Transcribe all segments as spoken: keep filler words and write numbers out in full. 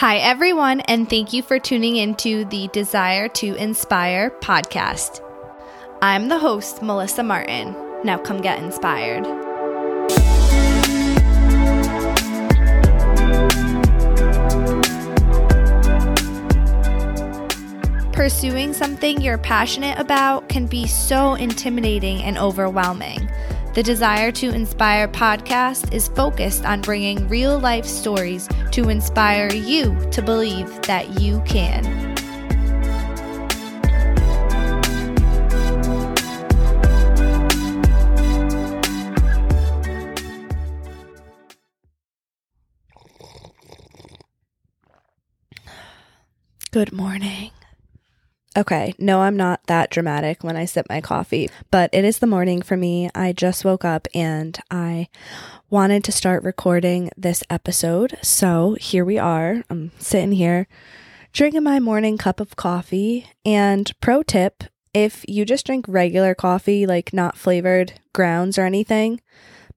Hi, everyone, and thank you for tuning into the Desire to Inspire podcast. I'm the host, Melissa Martin. Now come get inspired. Pursuing something you're passionate about can be so intimidating and overwhelming. The Desire to Inspire podcast is focused on bringing real-life stories to inspire you to believe that you can. Good morning. Okay, no, I'm not that dramatic when I sip my coffee, but it is the morning for me. I just woke up and I wanted to start recording this episode. So here we are. I'm sitting here drinking my morning cup of coffee. And pro tip, if you just drink regular coffee, like not flavored grounds or anything,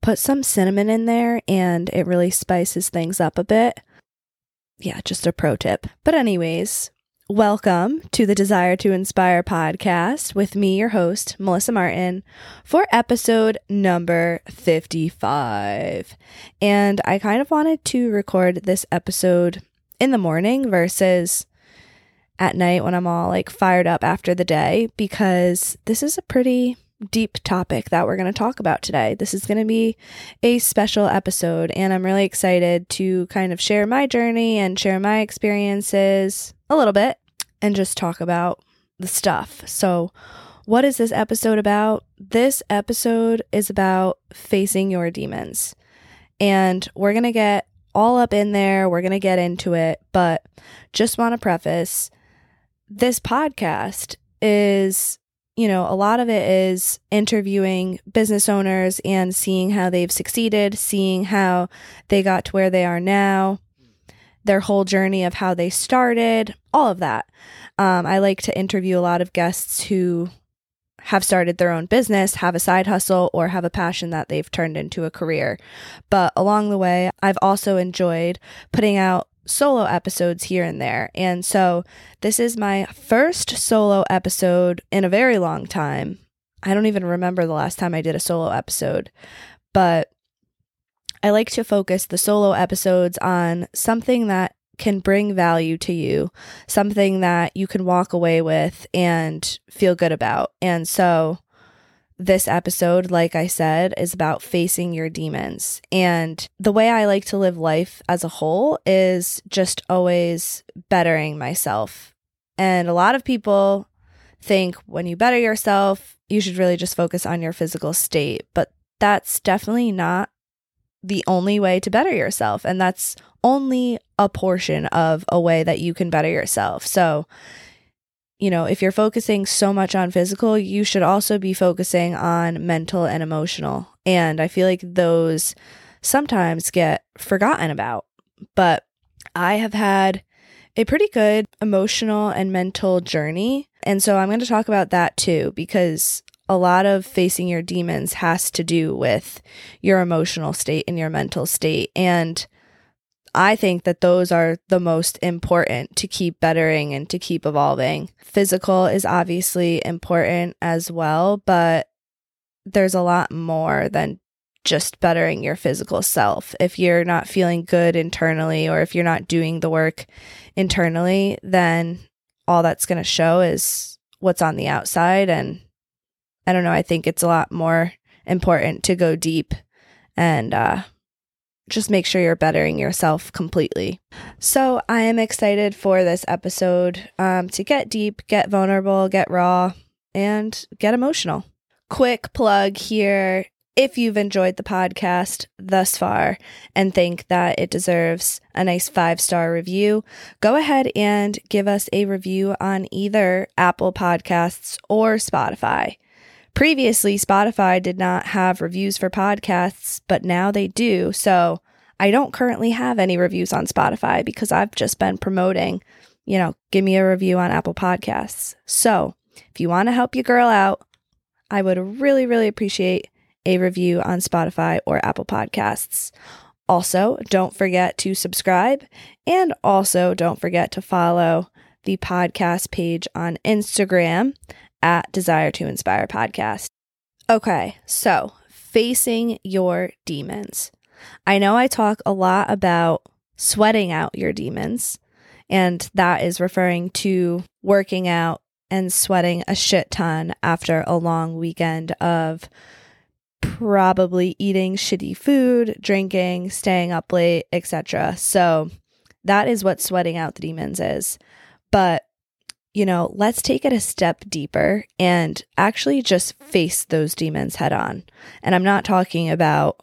put some cinnamon in there and it really spices things up a bit. Yeah, just a pro tip. But anyways, welcome to the Desire to Inspire podcast with me, your host, Melissa Martin, for episode number fifty-five. And I kind of wanted to record this episode in the morning versus at night when I'm all like fired up after the day, because this is a pretty deep topic that we're going to talk about today. This is going to be a special episode, and I'm really excited to kind of share my journey and share my experiences a little bit and just talk about the stuff. So, what is this episode about? This episode is about facing your demons. And we're going to get all up in there. We're going to get into it, but just want to preface, this podcast is, you know, a lot of it is interviewing business owners and seeing how they've succeeded, seeing how they got to where they are now, their whole journey of how they started, all of that. Um, I like to interview a lot of guests who have started their own business, have a side hustle, or have a passion that they've turned into a career. But along the way, I've also enjoyed putting out solo episodes here and there. And so this is my first solo episode in a very long time. I don't even remember the last time I did a solo episode, but I like to focus the solo episodes on something that can bring value to you, something that you can walk away with and feel good about. And so this episode, like I said, is about facing your demons. And the way I like to live life as a whole is just always bettering myself. And a lot of people think when you better yourself, you should really just focus on your physical state. But that's definitely not the only way to better yourself. And that's only a portion of a way that you can better yourself. So, you know, if you're focusing so much on physical, you should also be focusing on mental and emotional. And I feel like those sometimes get forgotten about. But I have had a pretty good emotional and mental journey. And so I'm going to talk about that too, because a lot of facing your demons has to do with your emotional state and your mental state. And I think that those are the most important to keep bettering and to keep evolving. Physical is obviously important as well, but there's a lot more than just bettering your physical self. If you're not feeling good internally, or if you're not doing the work internally, then all that's going to show is what's on the outside. And I don't know, I think it's a lot more important to go deep and uh, just make sure you're bettering yourself completely. So I am excited for this episode um, to get deep, get vulnerable, get raw, and get emotional. Quick plug here. If you've enjoyed the podcast thus far and think that it deserves a nice five-star review, go ahead and give us a review on either Apple Podcasts or Spotify. Previously, Spotify did not have reviews for podcasts, but now they do. So I don't currently have any reviews on Spotify because I've just been promoting, you know, give me a review on Apple Podcasts. So if you want to help your girl out, I would really, really appreciate a review on Spotify or Apple Podcasts. Also, don't forget to subscribe, and also don't forget to follow the podcast page on Instagram at Desire to Inspire Podcast. Okay, so facing your demons. I know I talk a lot about sweating out your demons, and that is referring to working out and sweating a shit ton after a long weekend of probably eating shitty food, drinking, staying up late, et cetera. So that is what sweating out the demons is. But, you know, let's take it a step deeper and actually just face those demons head on. And I'm not talking about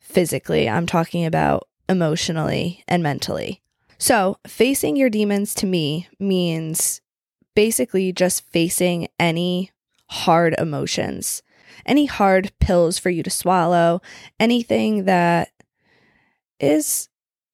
physically, I'm talking about emotionally and mentally. So facing your demons to me means basically just facing any hard emotions, any hard pills for you to swallow, anything that is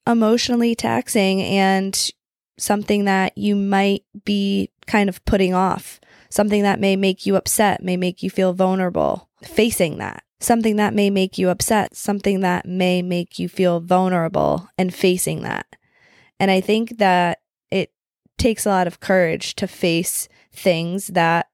emotionally taxing and something that you might be kind of putting off, something that may make you upset, may make you feel vulnerable, facing that. Something that may make you upset, something that may make you feel vulnerable, and facing that. And I think that it takes a lot of courage to face things that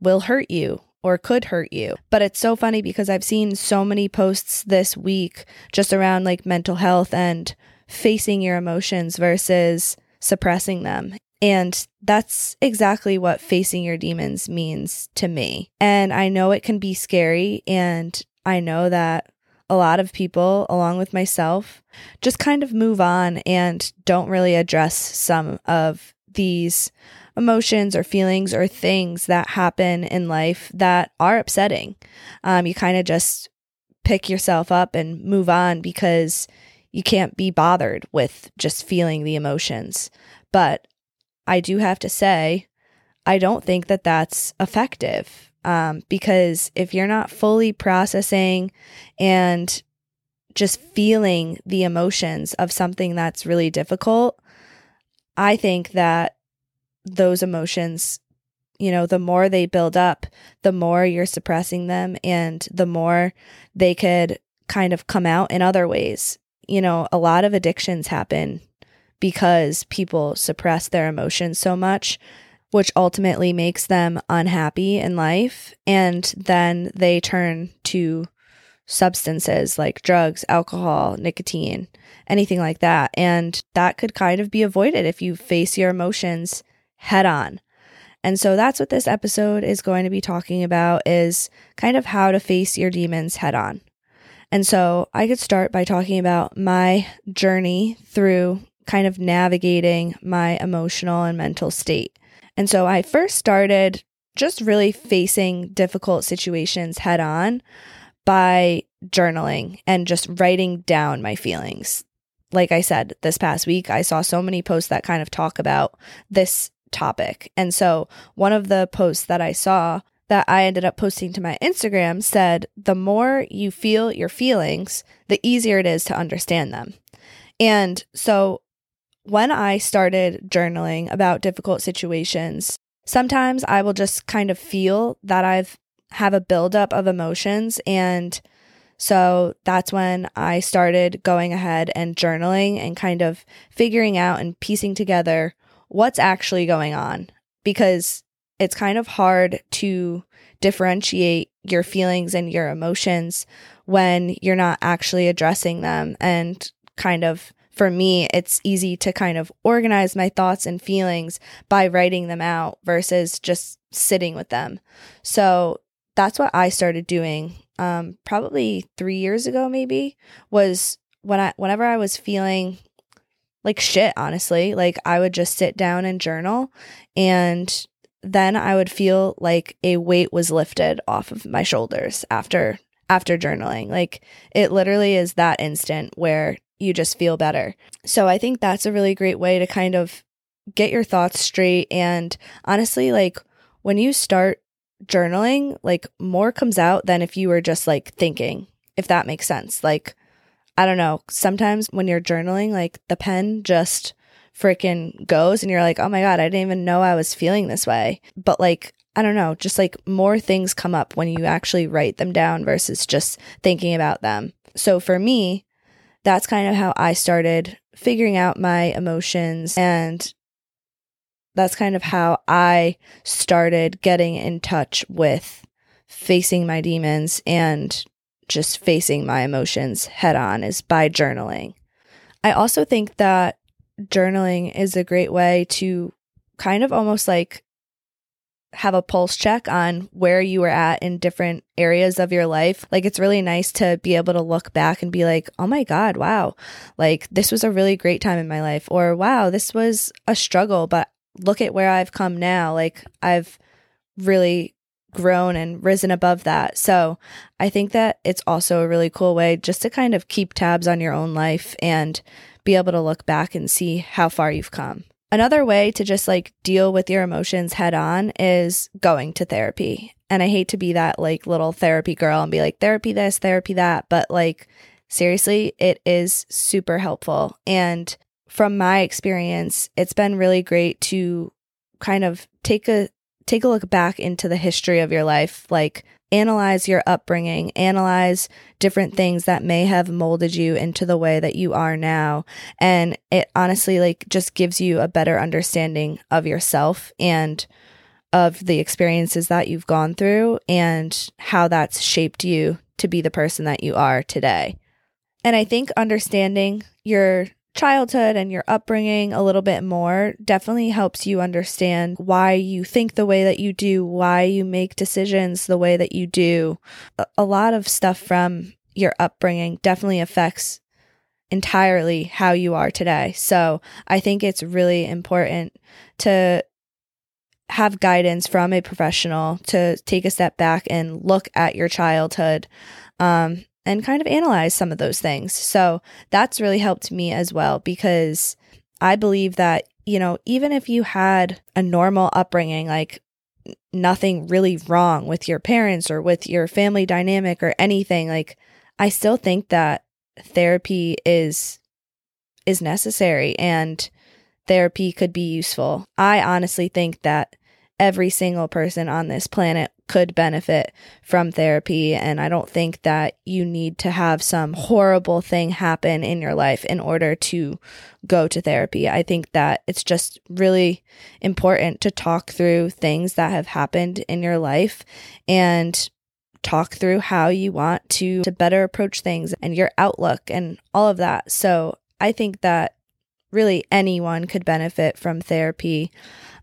will hurt you or could hurt you. But it's so funny because I've seen so many posts this week just around like mental health and facing your emotions versus suppressing them. And that's exactly what facing your demons means to me. And I know it can be scary. And I know that a lot of people, along with myself, just kind of move on and don't really address some of these emotions or feelings or things that happen in life that are upsetting. Um, you kind of just pick yourself up and move on because you can't be bothered with just feeling the emotions. But I do have to say, I don't think that that's effective um, because if you're not fully processing and just feeling the emotions of something that's really difficult, I think that those emotions, you know, the more they build up, the more you're suppressing them and the more they could kind of come out in other ways. You know, a lot of addictions happen because people suppress their emotions so much, which ultimately makes them unhappy in life. And then they turn to substances like drugs, alcohol, nicotine, anything like that. And that could kind of be avoided if you face your emotions head on. And so that's what this episode is going to be talking about, is kind of how to face your demons head on. And so I could start by talking about my journey through kind of navigating my emotional and mental state. And so I first started just really facing difficult situations head on by journaling and just writing down my feelings. Like I said, this past week, I saw so many posts that kind of talk about this topic. And so one of the posts that I saw that I ended up posting to my Instagram said, the more you feel your feelings, the easier it is to understand them. And so when I started journaling about difficult situations, sometimes I will just kind of feel that I've have a buildup of emotions. And so that's when I started going ahead and journaling and kind of figuring out and piecing together what's actually going on, because it's kind of hard to differentiate your feelings and your emotions when you're not actually addressing them. And kind of, for me, it's easy to kind of organize my thoughts and feelings by writing them out versus just sitting with them. So that's what I started doing um, probably three years ago, maybe, was when I, whenever I was feeling like shit, honestly, like I would just sit down and journal, and then I would feel like a weight was lifted off of my shoulders after after journaling. Like it literally is that instant where you just feel better. So I think that's a really great way to kind of get your thoughts straight. And honestly, like when you start journaling, like more comes out than if you were just like thinking, if that makes sense. Like, I don't know, sometimes when you're journaling, like the pen just freaking goes and you're like, oh my God, I didn't even know I was feeling this way. But like, I don't know, just like more things come up when you actually write them down versus just thinking about them. So for me, that's kind of how I started figuring out my emotions, and that's kind of how I started getting in touch with facing my demons and just facing my emotions head on, is by journaling. I also think that journaling is a great way to kind of almost like have a pulse check on where you were at in different areas of your life. Like, it's really nice to be able to look back and be like, oh my God, wow, like this was a really great time in my life, or wow, this was a struggle, but look at where I've come now. Like, I've really grown and risen above that. So I think that it's also a really cool way just to kind of keep tabs on your own life and be able to look back and see how far you've come. Another way to just like deal with your emotions head on is going to therapy. And I hate to be that like little therapy girl and be like, therapy this, therapy that, but like seriously, it is super helpful. And from my experience, it's been really great to kind of take a take a look back into the history of your life, like analyze your upbringing, analyze different things that may have molded you into the way that you are now. And it honestly like just gives you a better understanding of yourself and of the experiences that you've gone through and how that's shaped you to be the person that you are today. And I think understanding your childhood and your upbringing a little bit more definitely helps you understand why you think the way that you do, why you make decisions the way that you do. A lot of stuff from your upbringing definitely affects entirely how you are today. So I think it's really important to have guidance from a professional to take a step back and look at your childhood, um, and kind of analyze some of those things. So that's really helped me as well, because I believe that, you know, even if you had a normal upbringing, like nothing really wrong with your parents or with your family dynamic or anything, like I still think that therapy is is necessary and therapy could be useful. I honestly think that every single person on this planet could benefit from therapy. And I don't think that you need to have some horrible thing happen in your life in order to go to therapy. I think that it's just really important to talk through things that have happened in your life and talk through how you want to, to better approach things and your outlook and all of that. So I think that really anyone could benefit from therapy.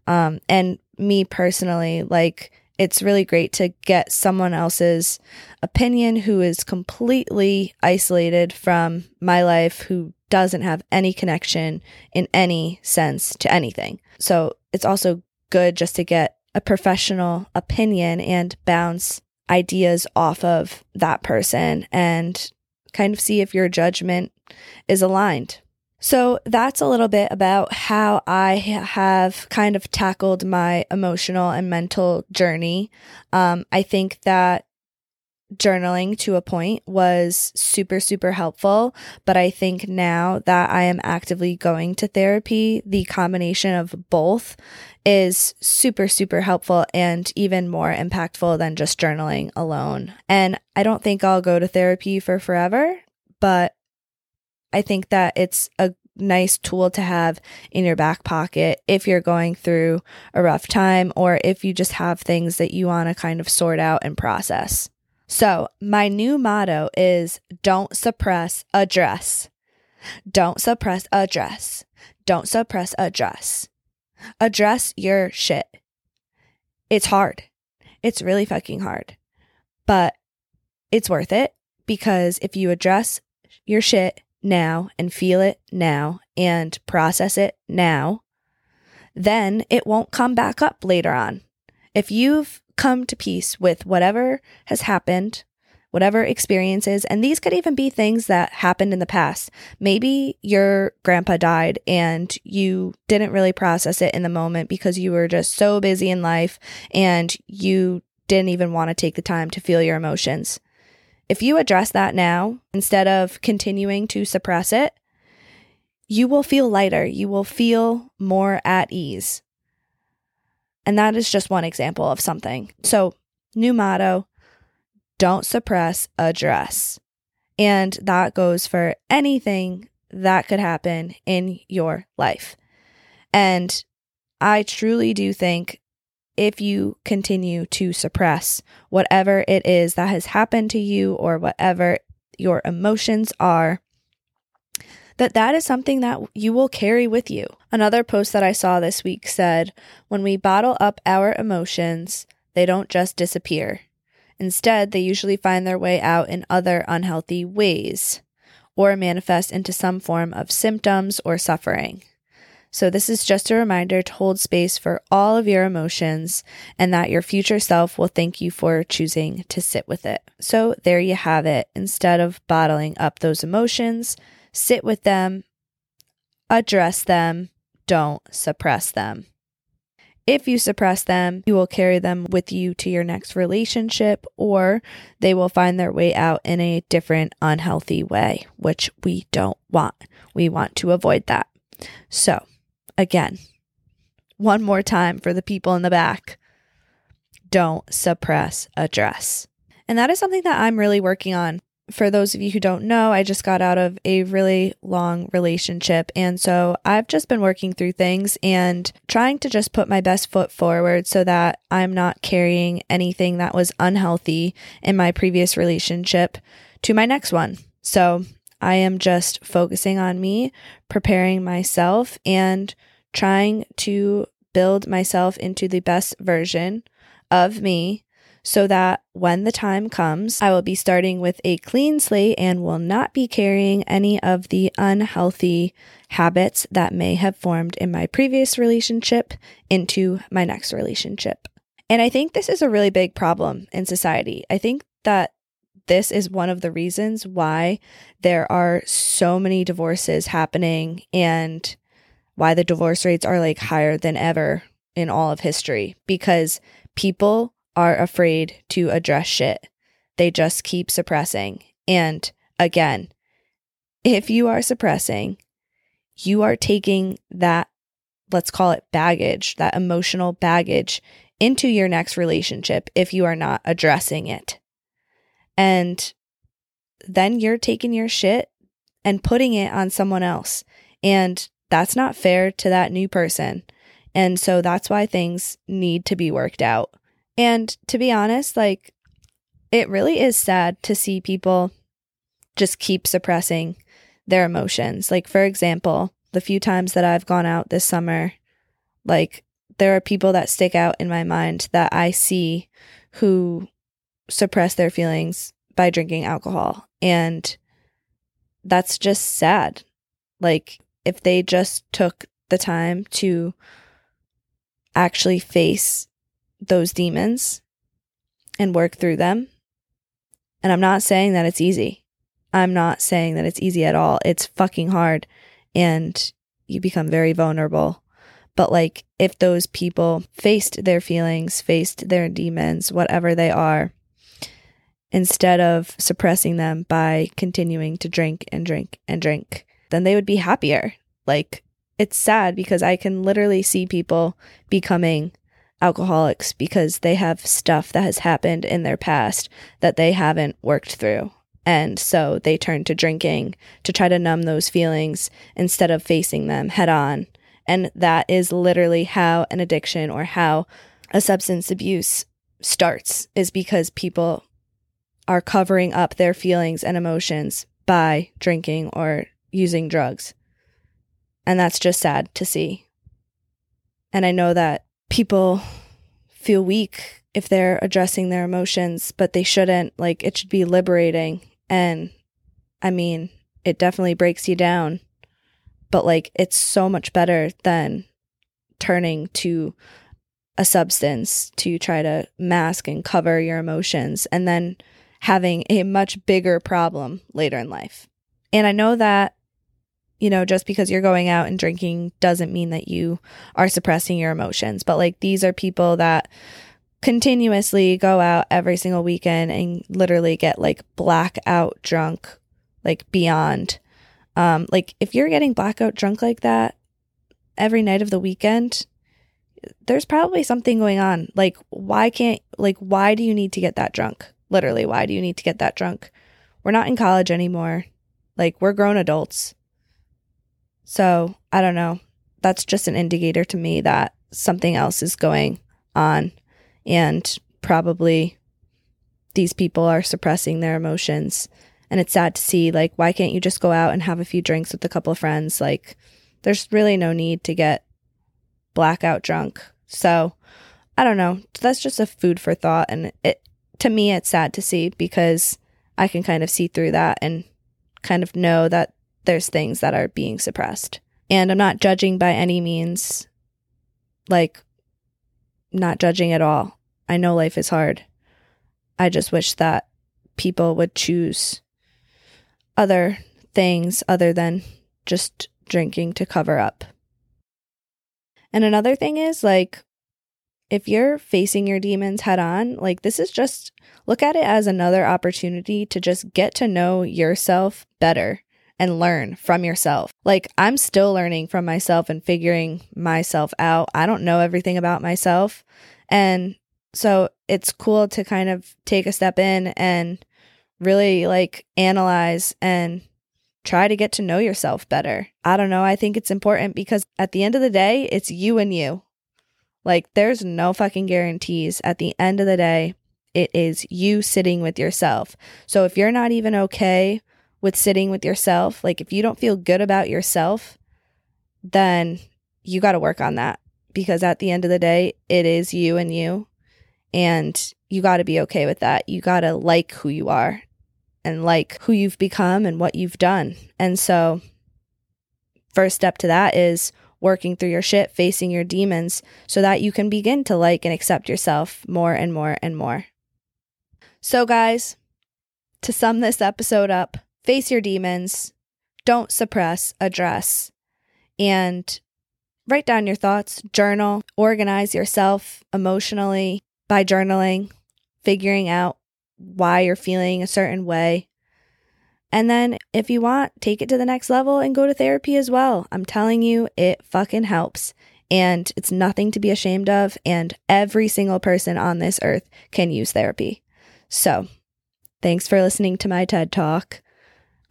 Um, and me personally, like, it's really great to get someone else's opinion who is completely isolated from my life, who doesn't have any connection in any sense to anything. So it's also good just to get a professional opinion and bounce ideas off of that person and kind of see if your judgment is aligned. So that's a little bit about how I have kind of tackled my emotional and mental journey. Um, I think that journaling to a point was super, super helpful. But I think now that I am actively going to therapy, the combination of both is super, super helpful and even more impactful than just journaling alone. And I don't think I'll go to therapy for forever, but I think that it's a nice tool to have in your back pocket if you're going through a rough time or if you just have things that you want to kind of sort out and process. So my new motto is don't suppress, address. Don't suppress, address. Don't suppress, address. Address your shit. It's hard. It's really fucking hard. But it's worth it, because if you address your shit now and feel it now and process it now, then it won't come back up later on. If you've come to peace with whatever has happened, whatever experiences, and these could even be things that happened in the past. Maybe your grandpa died and you didn't really process it in the moment because you were just so busy in life and you didn't even want to take the time to feel your emotions. If you address that now, instead of continuing to suppress it, you will feel lighter. You will feel more at ease. And that is just one example of something. So, new motto, don't suppress, address. And that goes for anything that could happen in your life. And I truly do think if you continue to suppress whatever it is that has happened to you or whatever your emotions are, that that is something that you will carry with you. Another post that I saw this week said, when we bottle up our emotions, they don't just disappear. Instead, they usually find their way out in other unhealthy ways or manifest into some form of symptoms or suffering. So this is just a reminder to hold space for all of your emotions and that your future self will thank you for choosing to sit with it. So there you have it. Instead of bottling up those emotions, sit with them, address them, don't suppress them. If you suppress them, you will carry them with you to your next relationship, or they will find their way out in a different unhealthy way, which we don't want. We want to avoid that. So, again, one more time for the people in the back, don't suppress, address. And that is something that I'm really working on. For those of you who don't know, I just got out of a really long relationship. And so I've just been working through things and trying to just put my best foot forward so that I'm not carrying anything that was unhealthy in my previous relationship to my next one. So I am just focusing on me, preparing myself, and trying to build myself into the best version of me so that when the time comes, I will be starting with a clean slate and will not be carrying any of the unhealthy habits that may have formed in my previous relationship into my next relationship. And I think this is a really big problem in society. I think that this is one of the reasons why there are so many divorces happening and why the divorce rates are like higher than ever in all of history, because people are afraid to address shit. They just keep suppressing. And again, if you are suppressing, you are taking that, let's call it baggage, that emotional baggage into your next relationship if you are not addressing it. And then you're taking your shit and putting it on someone else. And that's not fair to that new person. And so that's why things need to be worked out. And to be honest, like, it really is sad to see people just keep suppressing their emotions. Like, for example, the few times that I've gone out this summer, like, there are people that stick out in my mind that I see who suppress their feelings by drinking alcohol. And that's just sad. Like, if they just took the time to actually face those demons and work through them. And I'm not saying that it's easy. I'm not saying that it's easy at all. It's fucking hard and you become very vulnerable. But like, if those people faced their feelings, faced their demons, whatever they are, instead of suppressing them by continuing to drink and drink and drink, then they would be happier. Like, it's sad because I can literally see people becoming alcoholics because they have stuff that has happened in their past that they haven't worked through. And so they turn to drinking to try to numb those feelings instead of facing them head on. And that is literally how an addiction or how a substance abuse starts, is because people are covering up their feelings and emotions by drinking or using drugs. And that's just sad to see. And I know that people feel weak if they're addressing their emotions, but they shouldn't. Like, it should be liberating. And I mean, it definitely breaks you down, but like, it's so much better than turning to a substance to try to mask and cover your emotions and then having a much bigger problem later in life. And I know that, you know, just because you're going out and drinking doesn't mean that you are suppressing your emotions. But like, these are people that continuously go out every single weekend and literally get like blackout drunk, like beyond. Um, like if you're getting blackout drunk like that every night of the weekend, there's probably something going on. Like, why can't, like, why do you need to get that drunk? Literally, why do you need to get that drunk? we're not in college anymore. Like, we're grown adults. So I don't know. That's just an indicator to me that something else is going on, and probably these people are suppressing their emotions. And it's sad to see, like, why can't you just go out and have a few drinks with a couple of friends? Like, there's really no need to get blackout drunk. So I don't know. That's just a food for thought. And it, to me, it's sad to see, because I can kind of see through that and kind of know that there's things that are being suppressed. And I'm not judging by any means, like, not judging at all. I know life is hard. I just wish that people would choose other things other than just drinking to cover up. And another thing is, like, if you're facing your demons head on, like, this is just, look at it as another opportunity to just get to know yourself better and learn from yourself. Like, I'm still learning from myself and figuring myself out. I don't know everything about myself. And so it's cool to kind of take a step in and really, like, analyze and try to get to know yourself better. I don't know. I think it's important, because at the end of the day, it's you and you. Like, there's no fucking guarantees. At the end of the day, it is you sitting with yourself. So if you're not even okay with sitting with yourself, like, if you don't feel good about yourself, then you got to work on that, because at the end of the day, it is you and you, and you got to be okay with that. You got to like who you are and like who you've become and what you've done. And so first step to that is working through your shit, facing your demons, so that you can begin to like and accept yourself more and more and more. So guys, to sum this episode up, face your demons, don't suppress, address, and write down your thoughts, journal, organize yourself emotionally by journaling, figuring out why you're feeling a certain way. And then if you want, take it to the next level and go to therapy as well. I'm telling you, it fucking helps. And it's nothing to be ashamed of. And every single person on this earth can use therapy. So thanks for listening to my TED Talk.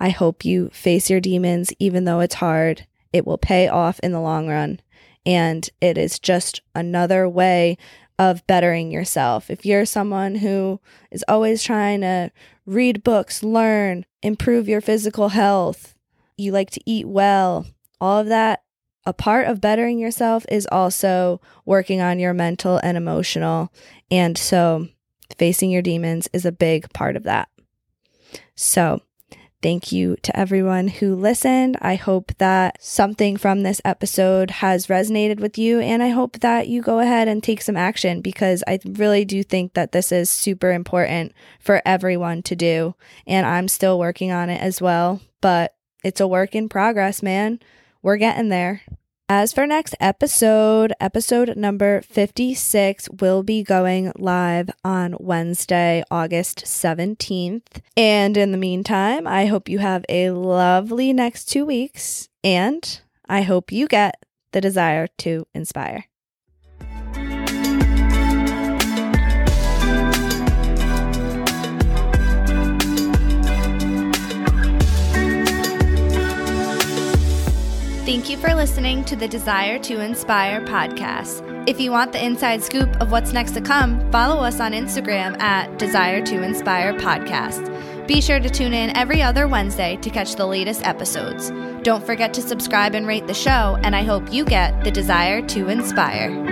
I hope you face your demons, even though it's hard. It will pay off in the long run. And it is just another way of bettering yourself. If you're someone who is always trying to read books, learn, improve your physical health, you like to eat well, all of that, a part of bettering yourself is also working on your mental and emotional. And so facing your demons is a big part of that. So thank you to everyone who listened. I hope that something from this episode has resonated with you, and I hope that you go ahead and take some action, because I really do think that this is super important for everyone to do, and I'm still working on it as well, but it's a work in progress, man. We're getting there. As for next episode, episode number fifty-six will be going live on Wednesday, August seventeenth. And in the meantime, I hope you have a lovely next two weeks, and I hope you get the desire to inspire. Thank you for listening to the Desire to Inspire podcast. If you want the inside scoop of what's next to come, follow us on Instagram at Desire to Inspire Podcast. Be sure to tune in every other Wednesday to catch the latest episodes. Don't forget to subscribe and rate the show, and I hope you get the desire to inspire.